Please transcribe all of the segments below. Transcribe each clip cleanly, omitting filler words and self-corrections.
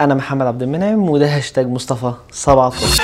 أنا محمد عبد المنعم وده هاشتاج مصطفى 17.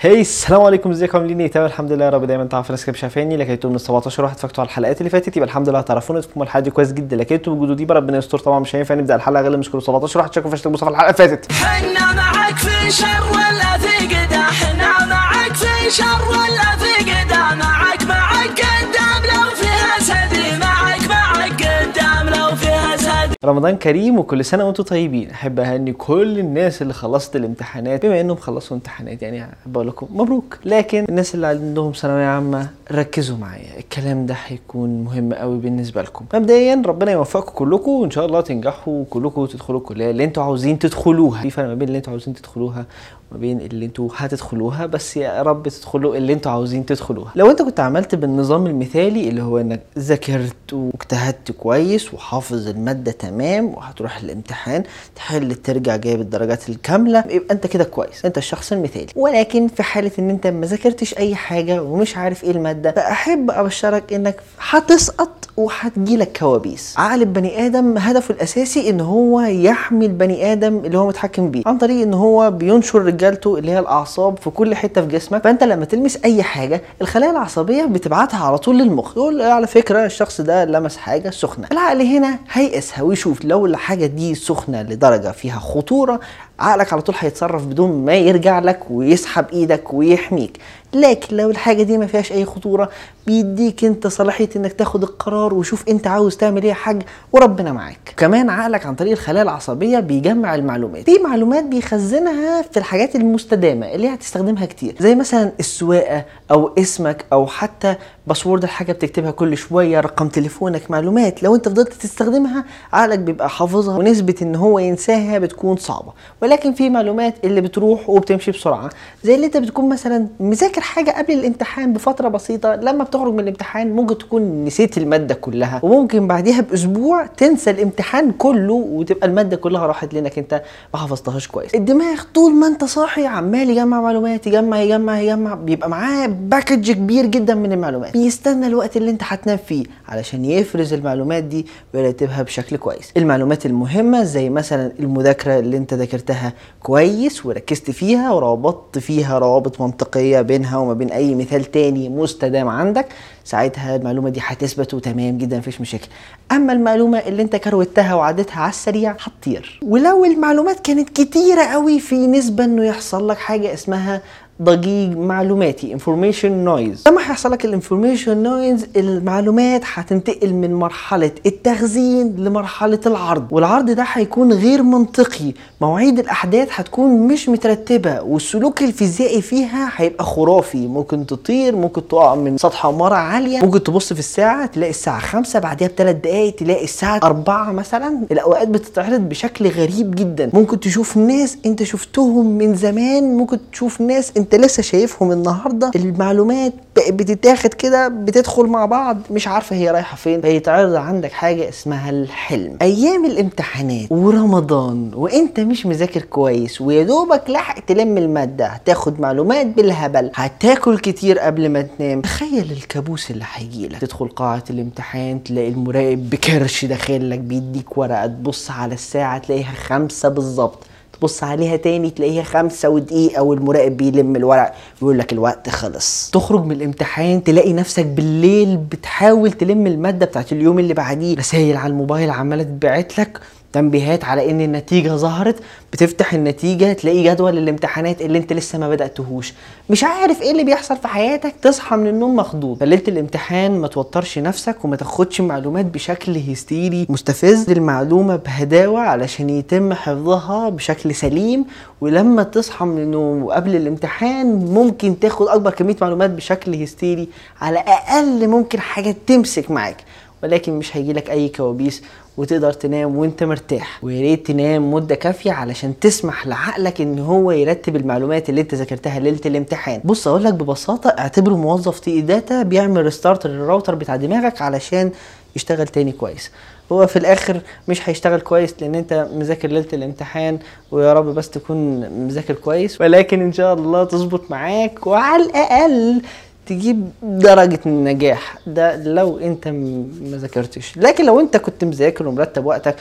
هاي السلام عليكم، ازيكم عاملين ايه؟ تمام الحمد لله يا رب. دايما تعرفوا ناس كانت شايفاني لكيتوا من 17 واحد فاتوا على الحلقات اللي فاتت، يبقى الحمد لله تعرفوني اسمكم الحلقه دي كويس جدا. لكيتوا بوجودي دي ربنا يستر، طبعا مش هينفع نبدا الحلقه غير لما نشكر 17 واحد شاركوا في هاشتاج مصطفى الحلقه اللي فاتت. احنا معاك في شر والاذى جدا، احنا معاك في شر والاذى جدا، معاك قدام لو فيها سدي، معاك قدام لو فيها سدي. رمضان كريم وكل سنه وانتم طيبين. احب اهني كل الناس اللي خلصت الامتحانات، بما انهم خلصوا امتحانات يعني بقول لكم مبروك، لكن الناس اللي عندهم ثانويه عامه ركزوا معايا، الكلام ده هيكون مهم قوي بالنسبه لكم. مبدئيا ربنا يوفقكم كلكم وان شاء الله تنجحوا كلكم وتدخلوا الكليه اللي انتم عاوزين تدخلوها. في فرق ما بين اللي انتم عاوزين تدخلوها وما بين اللي انتم هتدخلوها، بس يا رب تدخلوا اللي انتم عاوزين تدخلوها. لو انت كنت عملت بالنظام المثالي اللي هو انك ذاكرت واجتهدت كويس وحافظ الماده تمام وهتروح الامتحان تحل ترجع جايب الدرجات الكامله، يبقى انت كده كويس، انت الشخص المثالي. ولكن في حاله ان انت ما ذاكرتش اي حاجه ومش عارف ايه الماده، فاحب ابشرك انك هتسقط وهتجيلك كوابيس. عقل البني ادم هدفه الاساسي ان هو يحمي البني ادم اللي هو متحكم بيه عن طريق ان هو بينشر رجالته اللي هي الاعصاب في كل حته في جسمك. فانت لما تلمس اي حاجه الخلايا العصبيه بتبعتها على طول للمخ، تقول على فكره الشخص ده لمس حاجه سخنه. العقل هنا هيقيسها ويشوف لو الحاجه دي سخنه لدرجه فيها خطوره، عقلك على طول هيتصرف بدون ما يرجع لك ويسحب ايدك ويحميك. لكن لو الحاجه دي ما فيهاش اي خطوره بيديك انت صلاحيه انك تاخد القرار وشوف انت عاوز تعمل ايه يا حاج وربنا معاك. كمان عقلك عن طريق الخلايا العصبيه بيجمع المعلومات، دي معلومات بيخزنها في الحاجات المستدامه اللي هتستخدمها كتير، زي مثلا السواقه او اسمك او حتى باسورد الحاجه بتكتبها كل شويه، رقم تليفونك، معلومات لو انت فضلت تستخدمها عقلك بيبقى حافظها ونسبه ان هو ينساها بتكون صعبه. ولكن في معلومات اللي بتروح وبتمشي بسرعه، زي اللي انت بتكون مثلا مذاكر حاجه قبل الامتحان بفتره بسيطه، لما بتخرج من الامتحان ممكن تكون نسيت الماده كلها، وممكن بعديها باسبوع تنسى الامتحان كله وتبقى الماده كلها راحت لانك انت ما حفظتهاش كويس. الدماغ طول ما انت صاحي عمال يجمع معلومات، يجمع يجمع يجمع، بيبقى معاه باكج كبير جدا من المعلومات، بيستنى الوقت اللي انت هتنام فيه علشان يفرز المعلومات دي ويرتبها بشكل كويس. المعلومات المهمه زي مثلا المذاكره اللي انت ذاكرتها كويس وركزت فيها وربطت فيها روابط منطقيه بينها وما بين اي مثال تاني مستدام عندك، ساعتها المعلومه دي هتثبت وتمام جدا مفيش مشاكل. اما المعلومه اللي انت كروتها وعدتها على السريع هتطير. ولو المعلومات كانت كتيره قوي في نسبه انه يحصل لك حاجه اسمها ضجيج معلوماتي، انفورميشن نويز. لما هيحصل لك الانفورميشن نويز المعلومات هتنتقل من مرحله التخزين لمرحله العرض، والعرض ده هيكون غير منطقي، مواعيد الاحداث هتكون مش مترتبه، والسلوك الفيزيائي فيها هيبقى خرافي، ممكن تطير، ممكن تقع من سطح عماره عاليه، ممكن تبص في الساعه تلاقي الساعه 5 بعديها بثلاث دقائق تلاقي الساعه 4 مثلا. الاوقات بتتعرض بشكل غريب جدا، ممكن تشوف ناس انت شفتهم من زمان، ممكن تشوف ناس انت لسه شايفهم النهارده. المعلومات بتتاخد كده بتدخل مع بعض مش عارفه هي رايحه فين، فيتعرض عندك حاجه اسمها الحلم. ايام الامتحانات ورمضان وانت مش مذاكر كويس ويا دوبك لحق تلم الماده، هتاخد معلومات بالهبل، هتاكل كتير قبل ما تنام. تخيل الكابوس اللي هيجيلك، تدخل قاعه الامتحان تلاقي المراقب بكرش داخلك بيديك ورقه، تبص على الساعه تلاقيها 5 بالظبط، تبص عليها تاني تلاقيها 5 ودقيقة والمراقب بيلم الورق ويقول لك الوقت خلص. تخرج من الامتحان تلاقي نفسك بالليل بتحاول تلم المادة بتاعت اليوم اللي بعديه، رسايل على الموبايل عمالة تبعت لك، تنبيهات على ان النتيجه ظهرت، بتفتح النتيجه تلاقي جدول الامتحانات اللي انت لسه ما بداتهوش. مش عارف ايه اللي بيحصل في حياتك، تصحى من النوم مخضوض. فليله الامتحان ما توترش نفسك وما تاخدش معلومات بشكل هستيري مستفز، المعلومه بهداوه علشان يتم حفظها بشكل سليم، ولما تصحى من النوم وقبل الامتحان ممكن تاخد اكبر كميه معلومات بشكل هستيري، على الاقل ممكن حاجه تمسك معاك، ولكن مش هيجيلك اي كوابيس وتقدر تنام وانت مرتاح. وياريت تنام مده كافيه علشان تسمح لعقلك ان هو يرتب المعلومات اللي انت ذاكرتها ليله الامتحان. بص اقول لك ببساطه، اعتبره موظف تي داتا بيعمل ريستارت للراوتر بتاع دماغك علشان يشتغل تاني كويس. هو في الاخر مش هيشتغل كويس لان انت مذاكر ليله الامتحان، ويا رب بس تكون مذاكر كويس، ولكن ان شاء الله تظبط معاك وعلى الاقل تجيب درجة النجاح ده لو انت ما ذاكرتش. لكن لو انت كنت مذاكر ومرتب وقتك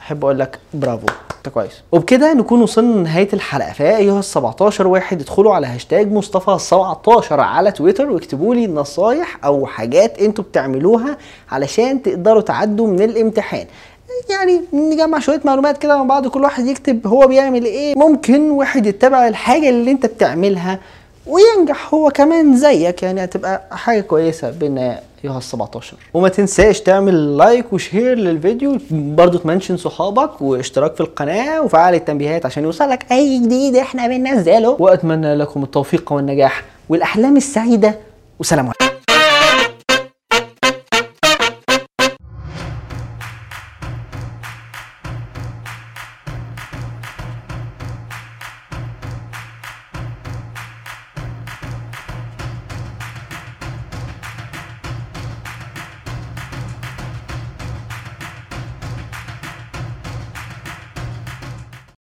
احب اقول لك برافو، انت كويس. وبكده نكون وصلنا لنهايه الحلقه. فيا ايها ال17 واحد ادخلوا على هاشتاج مصطفى 17 على تويتر واكتبوا لي نصايح او حاجات انتوا بتعملوها علشان تقدروا تعدوا من الامتحان. يعني نجمع شويه معلومات كده من بعض، كل واحد يكتب هو بيعمل ايه، ممكن واحد يتبع الحاجه اللي انت بتعملها وينجح هو كمان زيك، يعني هتبقى حاجه كويسه بينا ياها ال17. وما تنساش تعمل لايك وشير للفيديو، برضو تمنشن صحابك واشتراك في القناه وفعل التنبيهات عشان يوصلك اي جديد احنا بننزله. واتمنى لكم التوفيق والنجاح والاحلام السعيده، وسلام عليكم.